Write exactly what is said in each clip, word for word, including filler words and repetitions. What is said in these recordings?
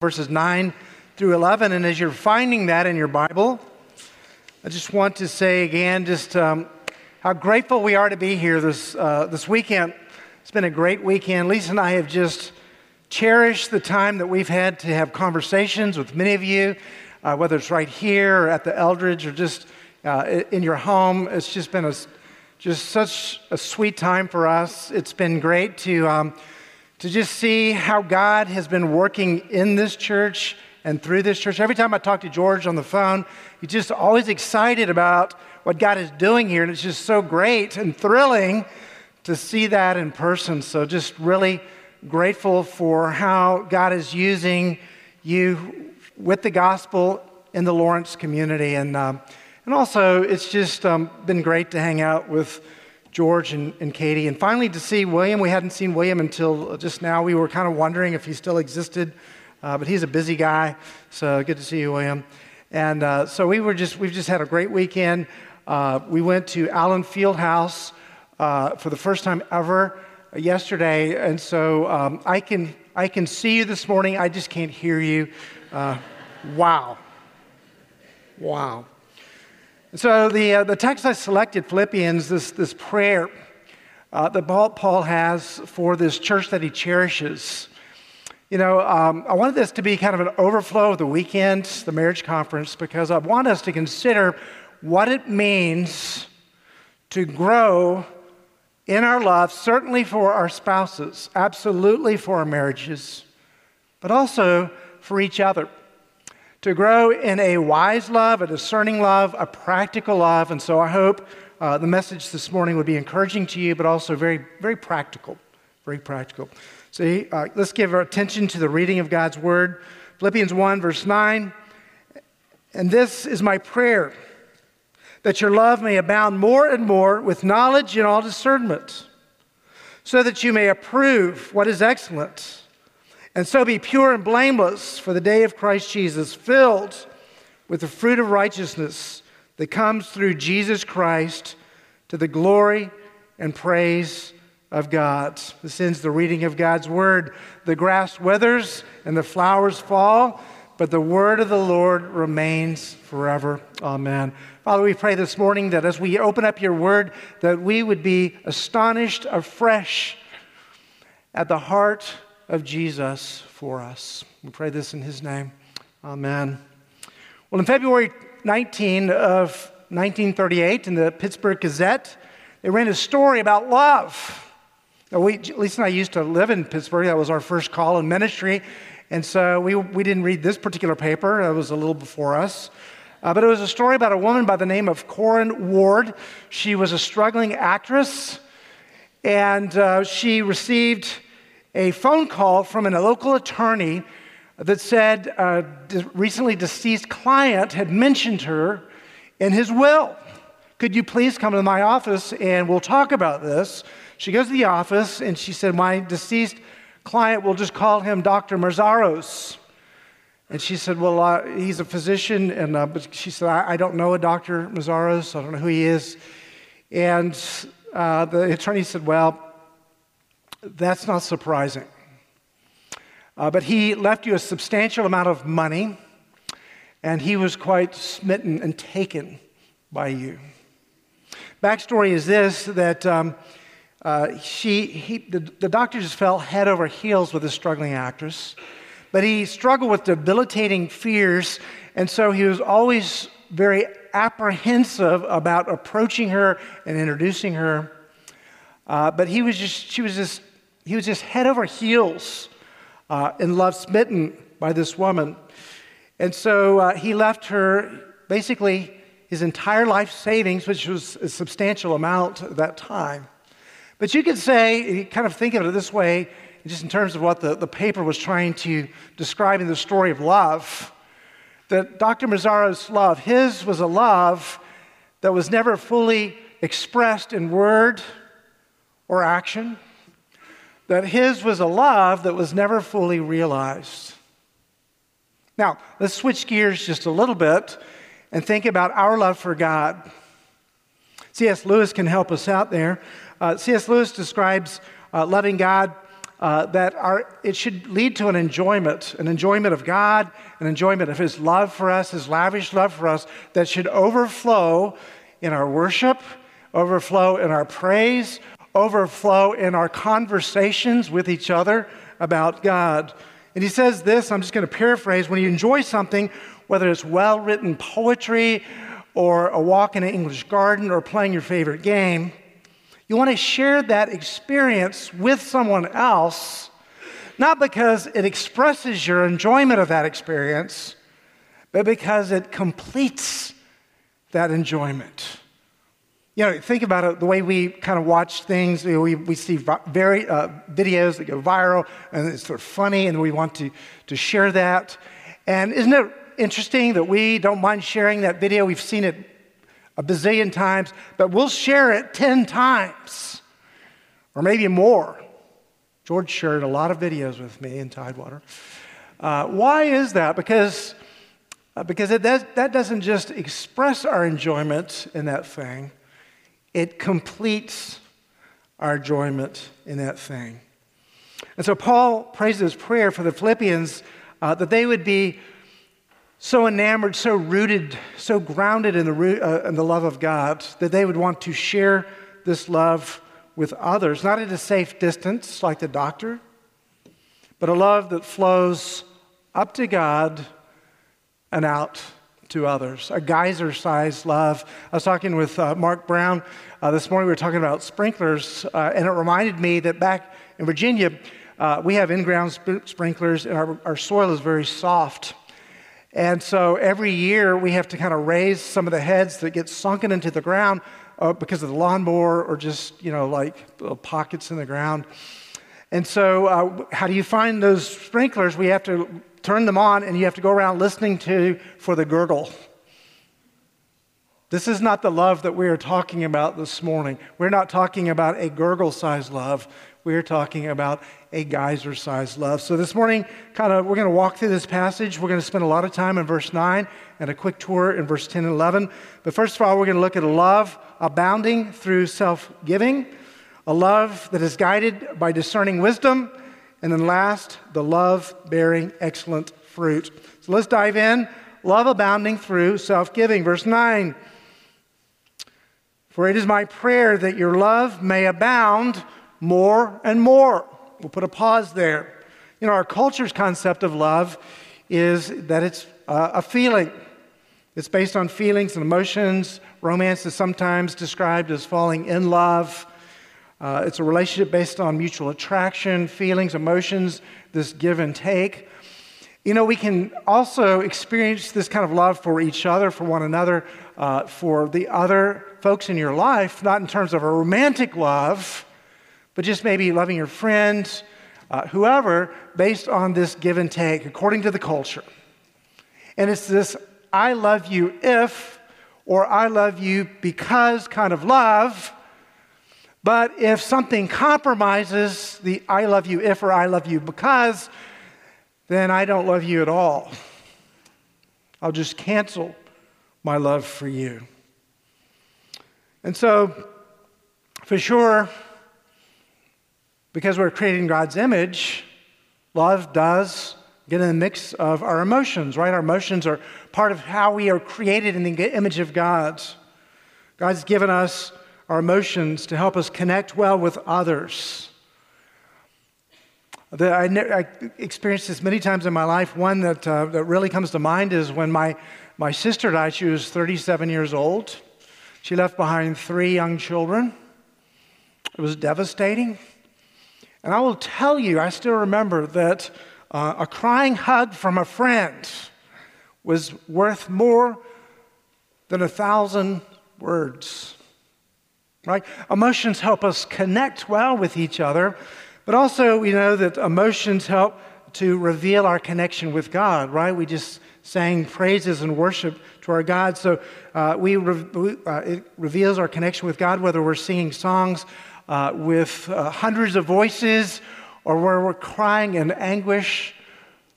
verses nine through eleven. And as you're finding that in your Bible, I just want to say again just um, how grateful we are to be here this uh, this weekend. It's been a great weekend. Lisa and I have just cherished the time that we've had to have conversations with many of you, uh, whether it's right here or at the Eldridge or just uh, in your home. It's just been a, just such a sweet time for us. It's been great to um, to just see how God has been working in this church and through this church. Every time I talk to George on the phone, he's just always excited about what God is doing here, and it's just so great and thrilling to see that in person. So just really grateful for how God is using you with the gospel in the Lawrence community. And um, and also, it's just um, been great to hang out with George and, and Katie. And finally, to see William. We hadn't seen William until just now. We were kind of wondering if he still existed. Uh, but he's a busy guy, so good to see you, William. And uh, so we were just, we've just had a great weekend. Uh, we went to Allen Fieldhouse uh, for the first time ever yesterday, and so um, I can I can see you this morning. I just can't hear you. Uh, wow, wow. So the uh, the text I selected, Philippians, this this prayer uh, that Paul has for this church that he cherishes. You know, um, I wanted this to be kind of an overflow of the weekend, the marriage conference, because I want us to consider what it means to grow in our love, certainly for our spouses, absolutely for our marriages, but also for each other. To grow in a wise love, a discerning love, a practical love. And so I hope uh, the message this morning would be encouraging to you, but also very, very practical, very practical. So uh, let's give our attention to the reading of God's word. Philippians one, verse nine. And this is my prayer, that your love may abound more and more with knowledge and all discernment, so that you may approve what is excellent, and so be pure and blameless for the day of Christ Jesus, filled with the fruit of righteousness that comes through Jesus Christ to the glory and praise of God. Of God. This ends the reading of God's word. The grass withers and the flowers fall, but the word of the Lord remains forever. Amen. Father, we pray this morning that as we open up your word, that we would be astonished afresh at the heart of Jesus for us. We pray this in his name. Amen. Well, in February nineteenth of nineteen thirty-eight, in the Pittsburgh Gazette, they ran a story about love. We, Lisa and I used to live in Pittsburgh. That was our first call in ministry. And so we we didn't read this particular paper. That was a little before us. Uh, but it was a story about a woman by the name of Corinne Ward. She was a struggling actress. And uh, she received a phone call from a local attorney that said a recently deceased client had mentioned her in his will. Could you please come to my office and we'll talk about this? She goes to the office, and she said, my deceased client, will just call him Doctor Mazaros. And she said, well, uh, he's a physician. And uh, but she said, I, I don't know a Doctor Mazaros. I don't know who he is. And uh, the attorney said, well, that's not surprising. Uh, but he left you a substantial amount of money, and he was quite smitten and taken by you. Backstory is this, that... Um, Uh, she, he, the, the doctor just fell head over heels with this struggling actress, but he struggled with debilitating fears, and so he was always very apprehensive about approaching her and introducing her. Uh, but he was just, she was just, he was just head over heels uh, in love, smitten by this woman, and so uh, he left her basically his entire life savings, which was a substantial amount at that time. But you could say, you kind of think of it this way, just in terms of what the, the paper was trying to describe in the story of love, that Doctor Mazzaro's love, his was a love that was never fully expressed in word or action, that his was a love that was never fully realized. Now, let's switch gears just a little bit and think about our love for God. C S Lewis can help us out there. Uh, C S Lewis describes uh, loving God uh, that our, it should lead to an enjoyment, an enjoyment of God, an enjoyment of his love for us, his lavish love for us, that should overflow in our worship, overflow in our praise, overflow in our conversations with each other about God. And he says this, I'm just going to paraphrase, when you enjoy something, whether it's well-written poetry or a walk in an English garden or playing your favorite game, you want to share that experience with someone else, not because it expresses your enjoyment of that experience, but because it completes that enjoyment. You know, think about it, the way we kind of watch things, you know, we, we see vi- very, uh, videos that go viral, and it's sort of funny, and we want to, to share that. And isn't it interesting that we don't mind sharing that video? We've seen it a bazillion times, but we'll share it ten times, or maybe more. George shared a lot of videos with me in Tidewater. Uh, why is that? Because, uh, because it does, that doesn't just express our enjoyment in that thing. It completes our enjoyment in that thing. And so Paul prays his prayer for the Philippians uh, that they would be so enamored, so rooted, so grounded in the, uh, in the love of God that they would want to share this love with others, not at a safe distance like the doctor, but a love that flows up to God and out to others, a geyser-sized love. I was talking with uh, Mark Brown uh, this morning. We were talking about sprinklers, uh, and it reminded me that back in Virginia, uh, we have in-ground sp- sprinklers, and our, our soil is very soft. And so every year, we have to kind of raise some of the heads that get sunken into the ground uh, because of the lawnmower or just, you know, like little pockets in the ground. And so uh, how do you find those sprinklers? We have to turn them on, and you have to go around listening to for the gurgle. This is not the love that we are talking about this morning. We're not talking about a gurgle-sized love. We're talking about a geyser-sized love. So this morning, kind of, we're going to walk through this passage. We're going to spend a lot of time in verse nine and a quick tour in verse ten and eleven. But first of all, we're going to look at a love abounding through self-giving, a love that is guided by discerning wisdom, and then last, the love bearing excellent fruit. So let's dive in. Love abounding through self-giving. Verse nine. For it is my prayer that your love may abound more and more. We'll put a pause there. You know, our culture's concept of love is that it's uh, a feeling. It's based on feelings and emotions. Romance is sometimes described as falling in love. Uh, it's a relationship based on mutual attraction, feelings, emotions, this give and take. You know, we can also experience this kind of love for each other, for one another, uh, for the other folks in your life, not in terms of a romantic love, but just maybe loving your friends, uh, whoever, based on this give and take, according to the culture. And it's this I love you if, or I love you because kind of love. But if something compromises the I love you if or I love you because, then I don't love you at all. I'll just cancel my love for you. And so, for sure, because we're created in God's image, love does get in the mix of our emotions, right? Our emotions are part of how we are created in the image of God. God's given us our emotions to help us connect well with others. The, I, ne- I experienced this many times in my life. One that uh, that really comes to mind is when my, my sister died. She was thirty-seven years old. She left behind three young children. It was devastating. And I will tell you, I still remember that uh, a crying hug from a friend was worth more than a thousand words. Right? Emotions help us connect well with each other, but also we know that emotions help to reveal our connection with God, right? We just sang praises and worship to our God, so uh, we re- uh, it reveals our connection with God, whether we're singing songs uh, with uh, hundreds of voices or where we're crying in anguish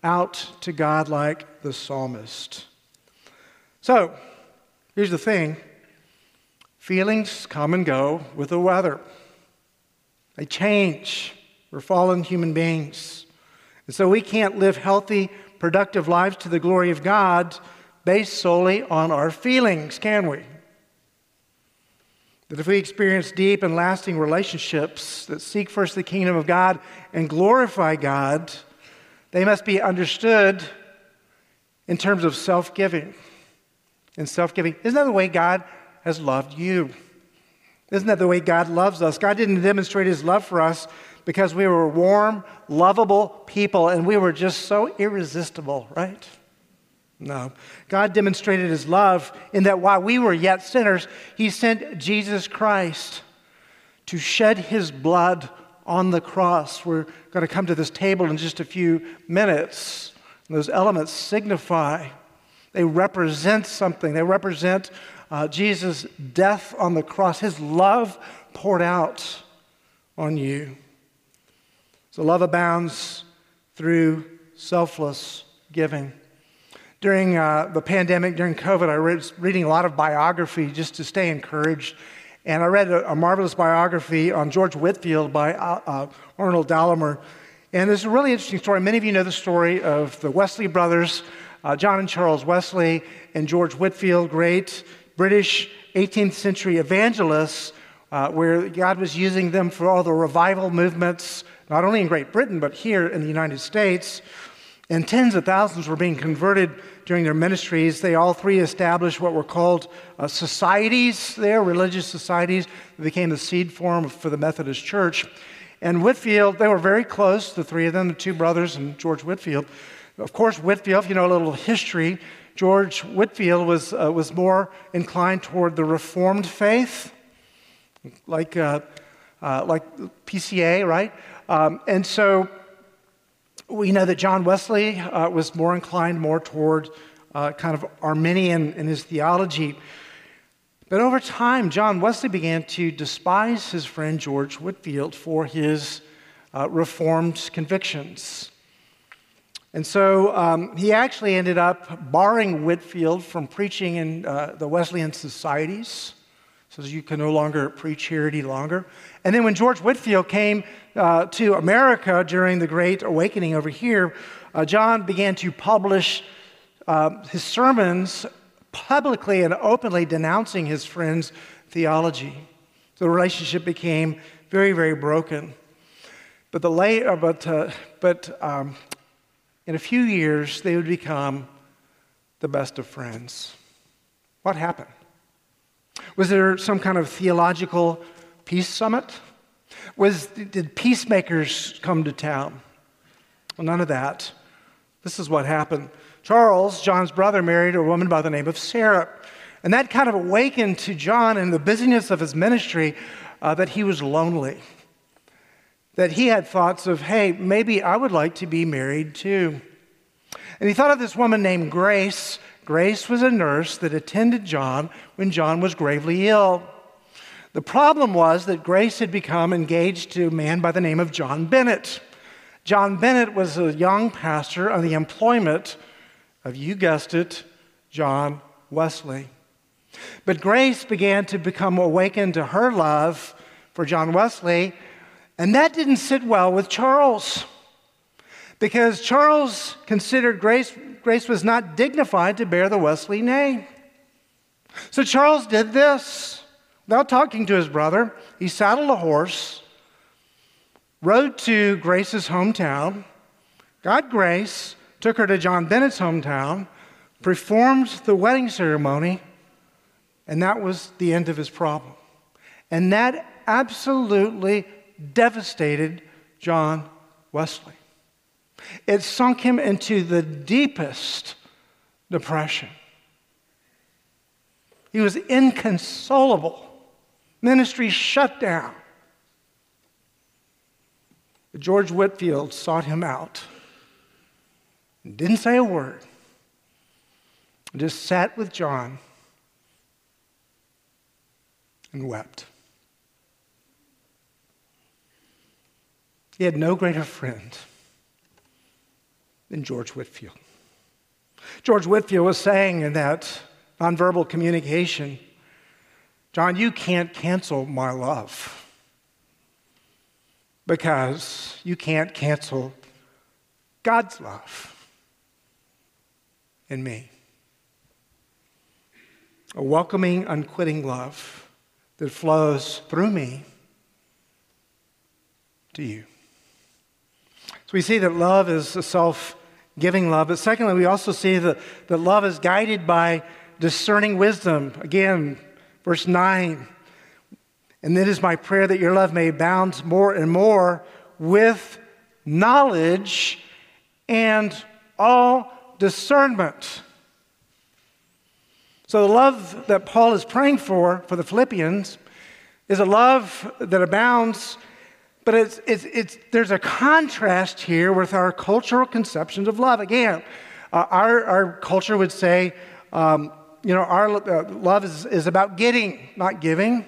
out to God like the psalmist. So, here's the thing. Feelings come and go with the weather. They change. We're fallen human beings. And so we can't live healthy, productive lives to the glory of God based solely on our feelings, can we? But if we experience deep and lasting relationships that seek first the kingdom of God and glorify God, they must be understood in terms of self-giving. And self-giving, isn't that the way God has loved you? Isn't that the way God loves us? God didn't demonstrate his love for us because we were warm, lovable people and we were just so irresistible, right? No. God demonstrated his love in that while we were yet sinners, he sent Jesus Christ to shed his blood on the cross. We're going to come to this table in just a few minutes. And those elements signify, they represent something. They represent uh, Jesus' death on the cross, his love poured out on you. So love abounds through selfless giving. During uh, the pandemic, during COVID, I was reading a lot of biography just to stay encouraged. And I read a, a marvelous biography on George Whitefield by uh, uh, Arnold Dahlimer. And it's a really interesting story. Many of you know the story of the Wesley brothers, uh, John and Charles Wesley and George Whitefield, great British eighteenth century evangelists, uh, where God was using them for all the revival movements, not only in Great Britain, but here in the United States. And tens of thousands were being converted during their ministries. They all three established what were called uh, societies there, religious societies that became the seed form for the Methodist Church. And Whitefield, they were very close, the three of them, the two brothers and George Whitefield. Of course, Whitefield, if you know a little history, George Whitefield was, uh, was more inclined toward the Reformed faith, like, uh, uh, like P C A, right? Um, and so we know that John Wesley uh, was more inclined more toward uh, kind of Arminian in his theology. But over time, John Wesley began to despise his friend George Whitefield for his uh, Reformed convictions. And so um, he actually ended up barring Whitefield from preaching in uh, the Wesleyan societies. So you can no longer preach here any longer. And then when George Whitefield came uh, to America during the Great Awakening over here, uh, John began to publish uh, his sermons publicly and openly denouncing his friend's theology. The relationship became very, very broken. But the late, uh, but uh, but um, in a few years they would become the best of friends. What happened? Was there some kind of theological peace summit? Was, did peacemakers come to town? Well, none of that. This is what happened. Charles, John's brother, married a woman by the name of Sarah. And that kind of awakened to John in the busyness of his ministry uh, that he was lonely, that he had thoughts of, hey, maybe I would like to be married too. And he thought of this woman named Grace. Grace was a nurse that attended John when John was gravely ill. The problem was that Grace had become engaged to a man by the name of John Bennett. John Bennett was a young pastor on the employment of, you guessed it, John Wesley. But Grace began to become awakened to her love for John Wesley, and that didn't sit well with Charles, because Charles considered Grace Grace was not dignified to bear the Wesley name. So Charles did this. Without talking to his brother, he saddled a horse, rode to Grace's hometown, got Grace, took her to John Bennett's hometown, performed the wedding ceremony, and that was the end of his problem. And that absolutely devastated John Wesley. It sunk him into the deepest depression. He was inconsolable. Ministry shut down. But George Whitefield sought him out. Didn't say a word. Just sat with John and wept. He had no greater friend than George Whitefield. George Whitefield was saying in that nonverbal communication, John, you can't cancel my love. because you can't cancel God's love in me. A welcoming, unquitting love that flows through me to you. So we see that love is a self-giving love. But secondly, we also see that, that love is guided by discerning wisdom. Again, verse nine, and it is my prayer that your love may abound more and more with knowledge and all discernment. So the love that Paul is praying for, for the Philippians, is a love that abounds, but it's, it's, it's, there's a contrast here with our cultural conceptions of love. Again, uh, our, our culture would say, um, you know, our uh, love is, is about getting, not giving.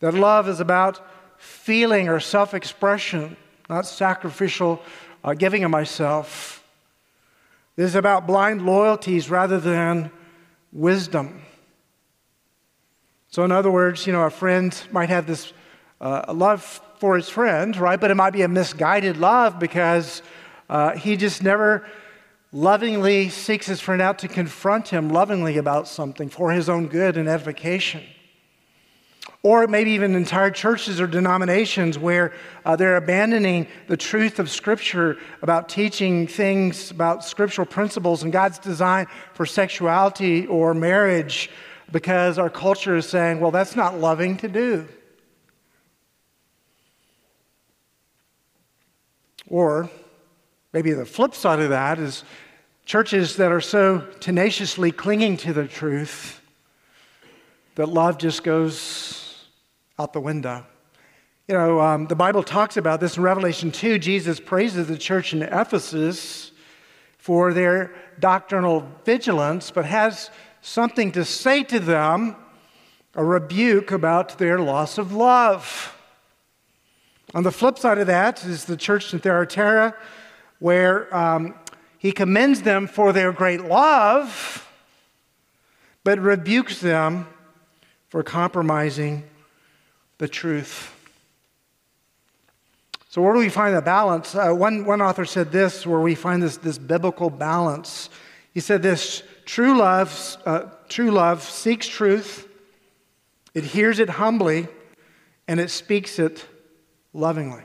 That love is about feeling or self-expression, not sacrificial uh, giving of myself. This is about blind loyalties rather than wisdom. So in other words, you know, a friend might have this uh, love for his friend, right? But it might be a misguided love because uh, he just never lovingly seeks his friend out to confront him lovingly about something for his own good and edification. Or maybe even entire churches or denominations where uh, they're abandoning the truth of Scripture about teaching things about scriptural principles and God's design for sexuality or marriage because our culture is saying, well, that's not loving to do. Or maybe the flip side of that is churches that are so tenaciously clinging to the truth that love just goes out the window. You know, um, the Bible talks about this in Revelation two. Jesus praises the church in Ephesus for their doctrinal vigilance, but has something to say to them, a rebuke about their loss of love. On the flip side of that is the church in Theratera, where um, he commends them for their great love, but rebukes them for compromising the truth. So where do we find the balance? Uh, one, one author said this, where we find this, this biblical balance. He said this, true love, uh, true love seeks truth, it hears it humbly, and it speaks it lovingly.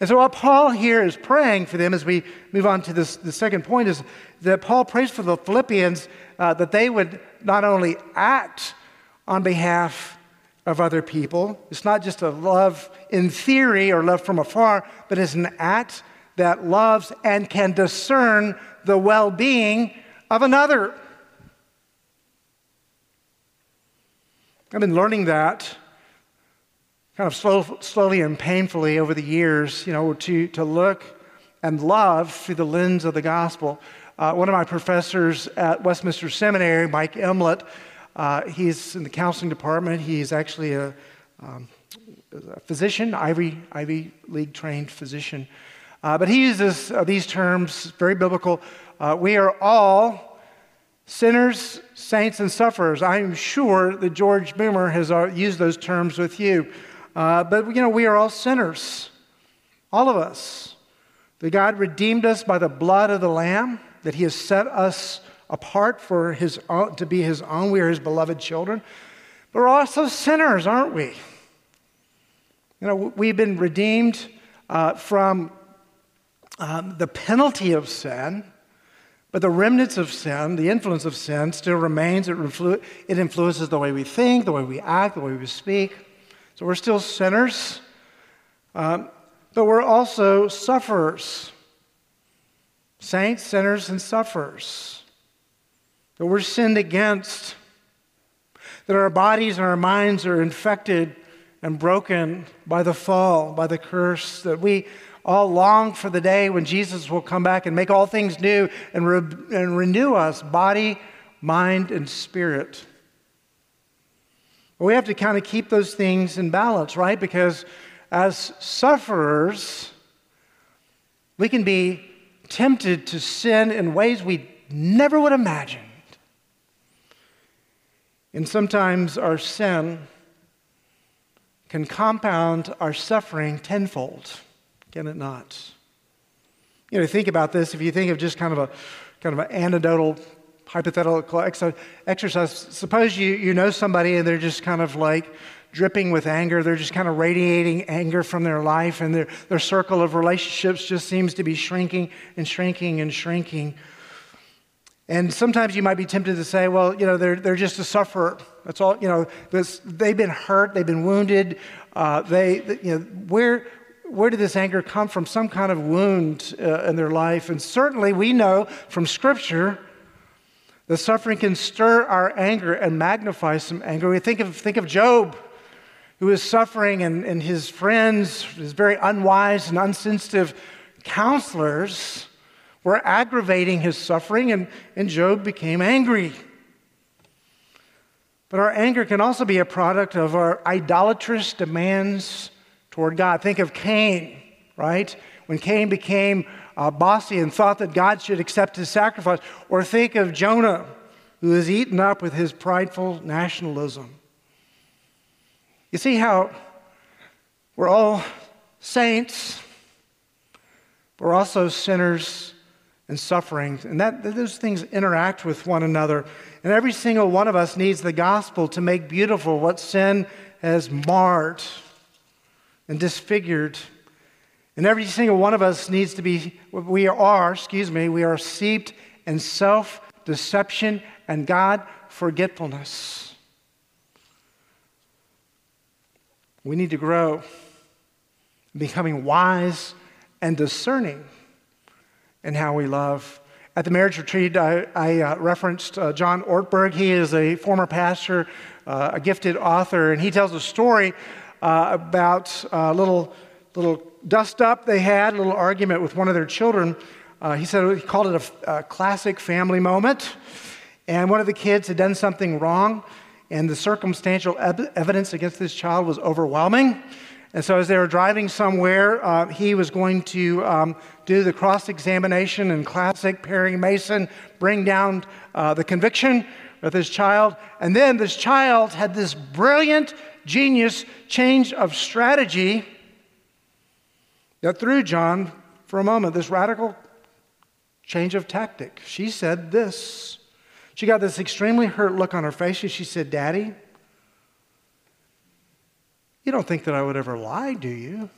And so what Paul here is praying for them as we move on to this, the second point is that Paul prays for the Philippians uh, that they would not only act on behalf of other people. It's not just a love in theory or love from afar, but it's an act that loves and can discern the well-being of another. I've been learning that kind of slow, slowly and painfully over the years, you know, to, to look and love through the lens of the gospel. Uh, one of my professors at Westminster Seminary, Mike Emlett, Uh, he's in the counseling department. He's actually a, um, a physician, Ivy Ivy League trained physician. Uh, but he uses uh, these terms, very biblical. Uh, we are all sinners, saints, and sufferers. I'm sure that George Boomer has uh, used those terms with you. Uh, but, you know, we are all sinners, all of us. That God redeemed us by the blood of the Lamb, that he has set us apart for his own, to be his own. We are his beloved children. But we're also sinners, aren't we? You know, we've been redeemed uh, from um, the penalty of sin, but the remnants of sin, the influence of sin still remains. It, reflu- it influences the way we think, the way we act, the way we speak. So we're still sinners, um, but we're also sufferers. Saints, sinners, and sufferers. That we're sinned against, that our bodies and our minds are infected and broken by the fall, by the curse, that we all long for the day when Jesus will come back and make all things new and, re- and renew us, body, mind, and spirit. But we have to kind of keep those things in balance, right? Because as sufferers, we can be tempted to sin in ways we never would imagine. And sometimes our sin can compound our suffering tenfold, can it not? You know, think about this. If you think of just kind of a kind of an anecdotal, hypothetical exercise, suppose you, you know somebody and they're just kind of like dripping with anger. They're just kind of radiating anger from their life, and their, their circle of relationships just seems to be shrinking and shrinking and shrinking. And sometimes you might be tempted to say, well, you know, they're they're just a sufferer. That's all, you know, this, they've been hurt, they've been wounded. Uh, they, you know, where where did this anger come from? Some kind of wound uh, in their life. And certainly we know from Scripture that suffering can stir our anger and magnify some anger. We think of think of Job, who was suffering, and, and his friends, his very unwise and unsensitive counselors, were aggravating his suffering, and, and Job became angry. But our anger can also be a product of our idolatrous demands toward God. Think of Cain, right? When Cain became uh, bossy and thought that God should accept his sacrifice. Or think of Jonah, who was eaten up with his prideful nationalism. You see how we're all saints, but we're also sinners and suffering, and that those things interact with one another. And every single one of us needs the gospel to make beautiful what sin has marred and disfigured. And every single one of us needs to be, we are, excuse me, we are seeped in self-deception and God-forgetfulness. We need to grow, becoming wise and discerning and how we love. At the marriage retreat, I, I uh, referenced uh, John Ortberg. He is a former pastor, uh, a gifted author, and he tells a story uh, about a little, little dust-up they had, a little argument with one of their children. Uh, he said he called it a, a classic family moment, and one of the kids had done something wrong, and the circumstantial ev- evidence against this child was overwhelming. And so as they were driving somewhere, uh, he was going to um, do the cross-examination and classic Perry Mason, bring down uh, the conviction with his child. And then this child had this brilliant, genius change of strategy that threw John for a moment, this radical change of tactic. She said this. She got this extremely hurt look on her face, and she said, "Daddy, you don't think that I would ever lie, do you?"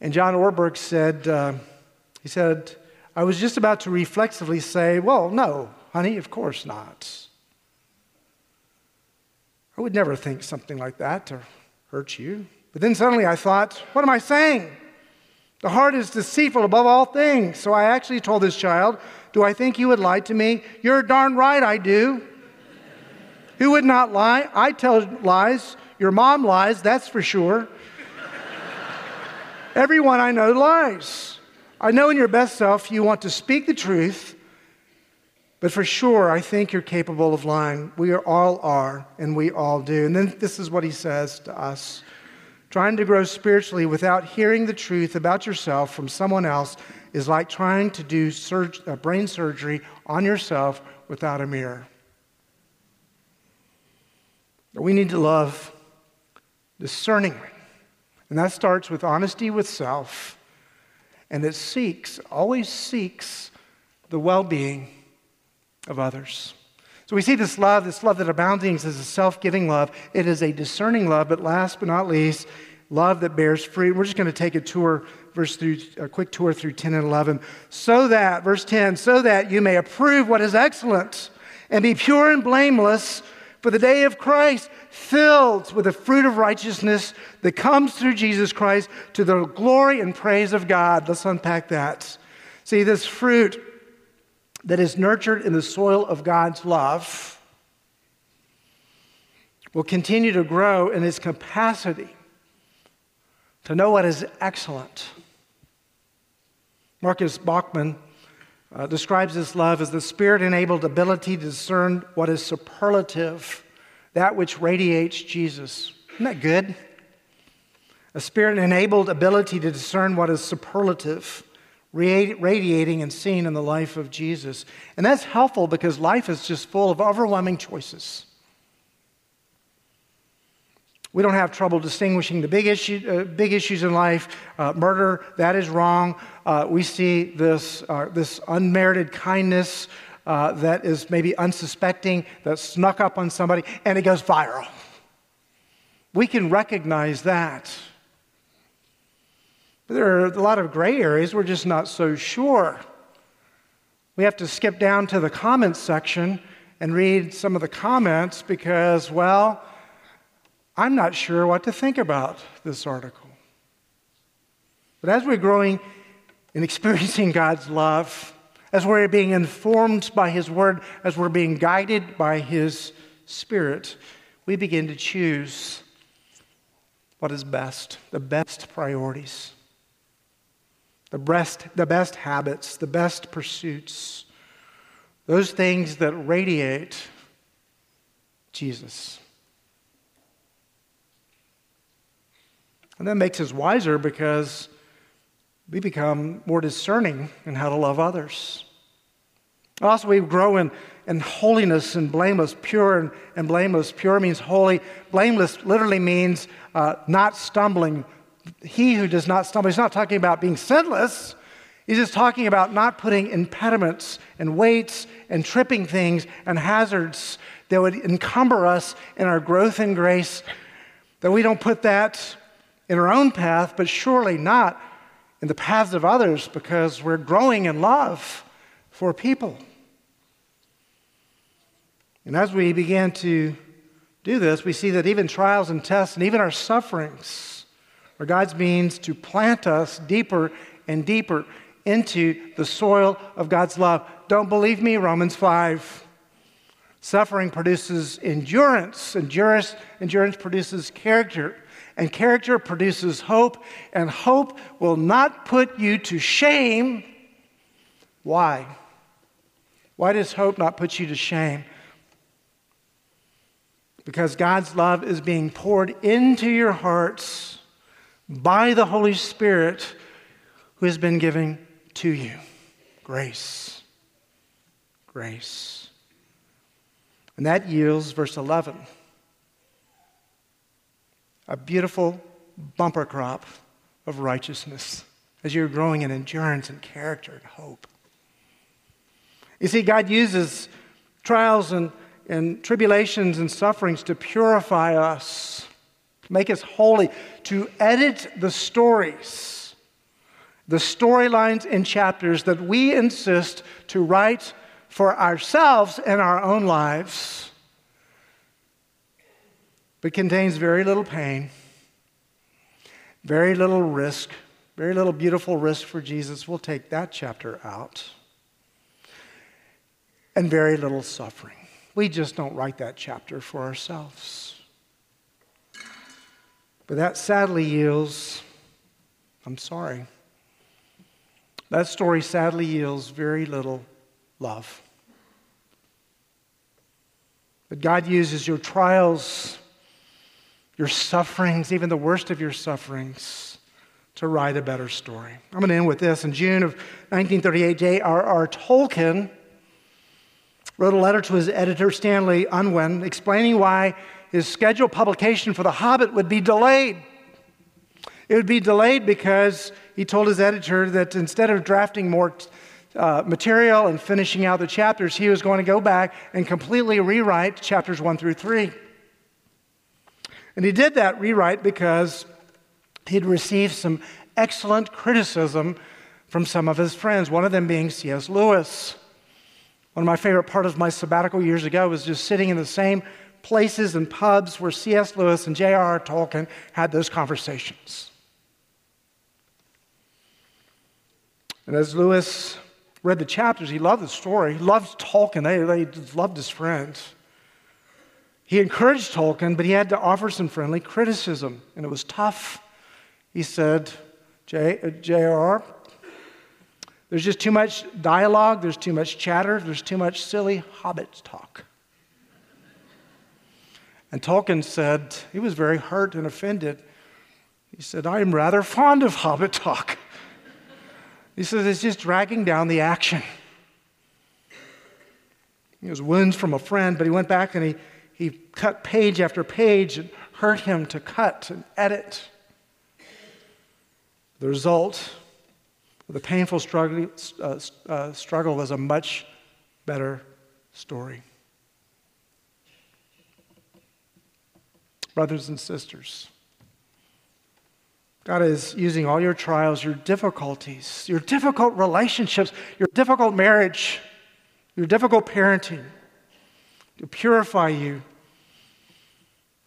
And John Ortberg said, uh, he said, "I was just about to reflexively say, well, no, honey, of course not. I would never think something like that to hurt you. But then suddenly I thought, what am I saying? The heart is deceitful above all things. So I actually told this child, do I think you would lie to me? You're darn right I do. Who would not lie? I tell lies. Your mom lies, that's for sure. Everyone I know lies. I know in your best self you want to speak the truth, but for sure I think you're capable of lying. We are, all are, and we all do." And then this is what he says to us. Trying to grow spiritually without hearing the truth about yourself from someone else is like trying to do sur- uh, brain surgery on yourself without a mirror. We need to love discerningly. And that starts with honesty with self. And it seeks, always seeks, the well-being of others. So we see this love, this love that abounds is a self-giving love. It is a discerning love, but last but not least, love that bears fruit. We're just going to take a tour, verse through, a quick tour through ten and eleven. So that, verse ten, so that you may approve what is excellent and be pure and blameless for the day of Christ, filled with the fruit of righteousness that comes through Jesus Christ to the glory and praise of God. Let's unpack that. See, this fruit that is nurtured in the soil of God's love will continue to grow in its capacity to know what is excellent. Marcus Bachmann Uh, describes this love as the Spirit-enabled ability to discern what is superlative, that which radiates Jesus. Isn't that good? A Spirit-enabled ability to discern what is superlative, radi- radiating and seen in the life of Jesus. And that's helpful because life is just full of overwhelming choices. We don't have trouble distinguishing the big, issue, uh, big issues in life. Uh, murder, that is wrong. Uh, we see this, uh, this unmerited kindness uh, that is maybe unsuspecting, that snuck up on somebody, and it goes viral. We can recognize that. But there are a lot of gray areas we're just not so sure. We have to skip down to the comments section and read some of the comments because, well, I'm not sure what to think about this article. But as we're growing and experiencing God's love, as we're being informed by His Word, as we're being guided by His Spirit, we begin to choose what is best, the best priorities, the best, the best habits, the best pursuits, those things that radiate Jesus. And that makes us wiser because we become more discerning in how to love others. Also, we grow in, in holiness and blameless, pure and, and blameless. Pure means holy. Blameless literally means uh, not stumbling. He who does not stumble, he's not talking about being sinless. He's just talking about not putting impediments and weights and tripping things and hazards that would encumber us in our growth in grace, that we don't put that in our own path, but surely not in the paths of others, because we're growing in love for people. And as we begin to do this, we see that even trials and tests and even our sufferings are God's means to plant us deeper and deeper into the soil of God's love. Don't believe me? Romans five. Suffering produces endurance. Endurance, endurance produces character. And character produces hope, and hope will not put you to shame. Why? Why does hope not put you to shame? Because God's love is being poured into your hearts by the Holy Spirit who has been given to you. Grace. Grace. And that yields, verse eleven. A beautiful bumper crop of righteousness as you're growing in endurance and character and hope. You see, God uses trials and, and tribulations and sufferings to purify us, to make us holy, to edit the stories, the storylines and chapters that we insist to write for ourselves in our own lives. But contains very little pain, very little risk, very little beautiful risk for Jesus. We'll take that chapter out. And very little suffering. We just don't write that chapter for ourselves. But that sadly yields, I'm sorry, that story sadly yields very little love. But God uses your trials, your sufferings, even the worst of your sufferings, to write a better story. I'm going to end with this. In June of nineteen thirty-eight, J R R Tolkien wrote a letter to his editor, Stanley Unwin, explaining why his scheduled publication for The Hobbit would be delayed. It would be delayed because he told his editor that instead of drafting more uh, material and finishing out the chapters, he was going to go back and completely rewrite chapters one through three. And he did that rewrite because he'd received some excellent criticism from some of his friends, one of them being C S Lewis. One of my favorite parts of my sabbatical years ago was just sitting in the same places and pubs where C S Lewis and J R R Tolkien had those conversations. And as Lewis read the chapters, he loved the story. He loved Tolkien. They, they loved his friend. He encouraged Tolkien, but he had to offer some friendly criticism, and it was tough. He said, J R R, there's just too much dialogue, there's too much chatter, there's too much silly hobbit talk. And Tolkien said, he was very hurt and offended. He said, I am rather fond of hobbit talk. He says, it's just dragging down the action. It was wounds from a friend, but he went back and he he cut page after page. It hurt him to cut and edit. The result, the painful struggle, uh, uh, struggle was a much better story. Brothers and sisters, God is using all your trials, your difficulties, your difficult relationships, your difficult marriage, your difficult parenting, to purify you,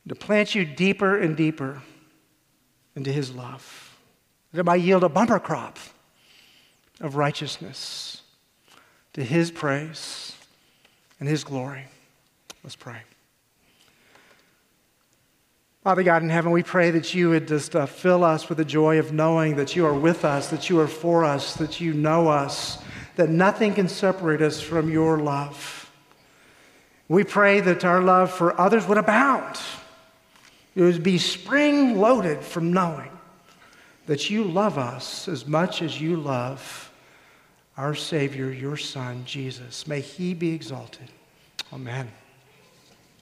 to plant you deeper and deeper into His love, that it might yield a bumper crop of righteousness to His praise and His glory. Let's pray. Father God in heaven, we pray that you would just uh, fill us with the joy of knowing that you are with us, that you are for us, that you know us, that nothing can separate us from your love. We pray that our love for others would abound. It would be spring-loaded from knowing that you love us as much as you love our Savior, your Son, Jesus. May He be exalted. Amen.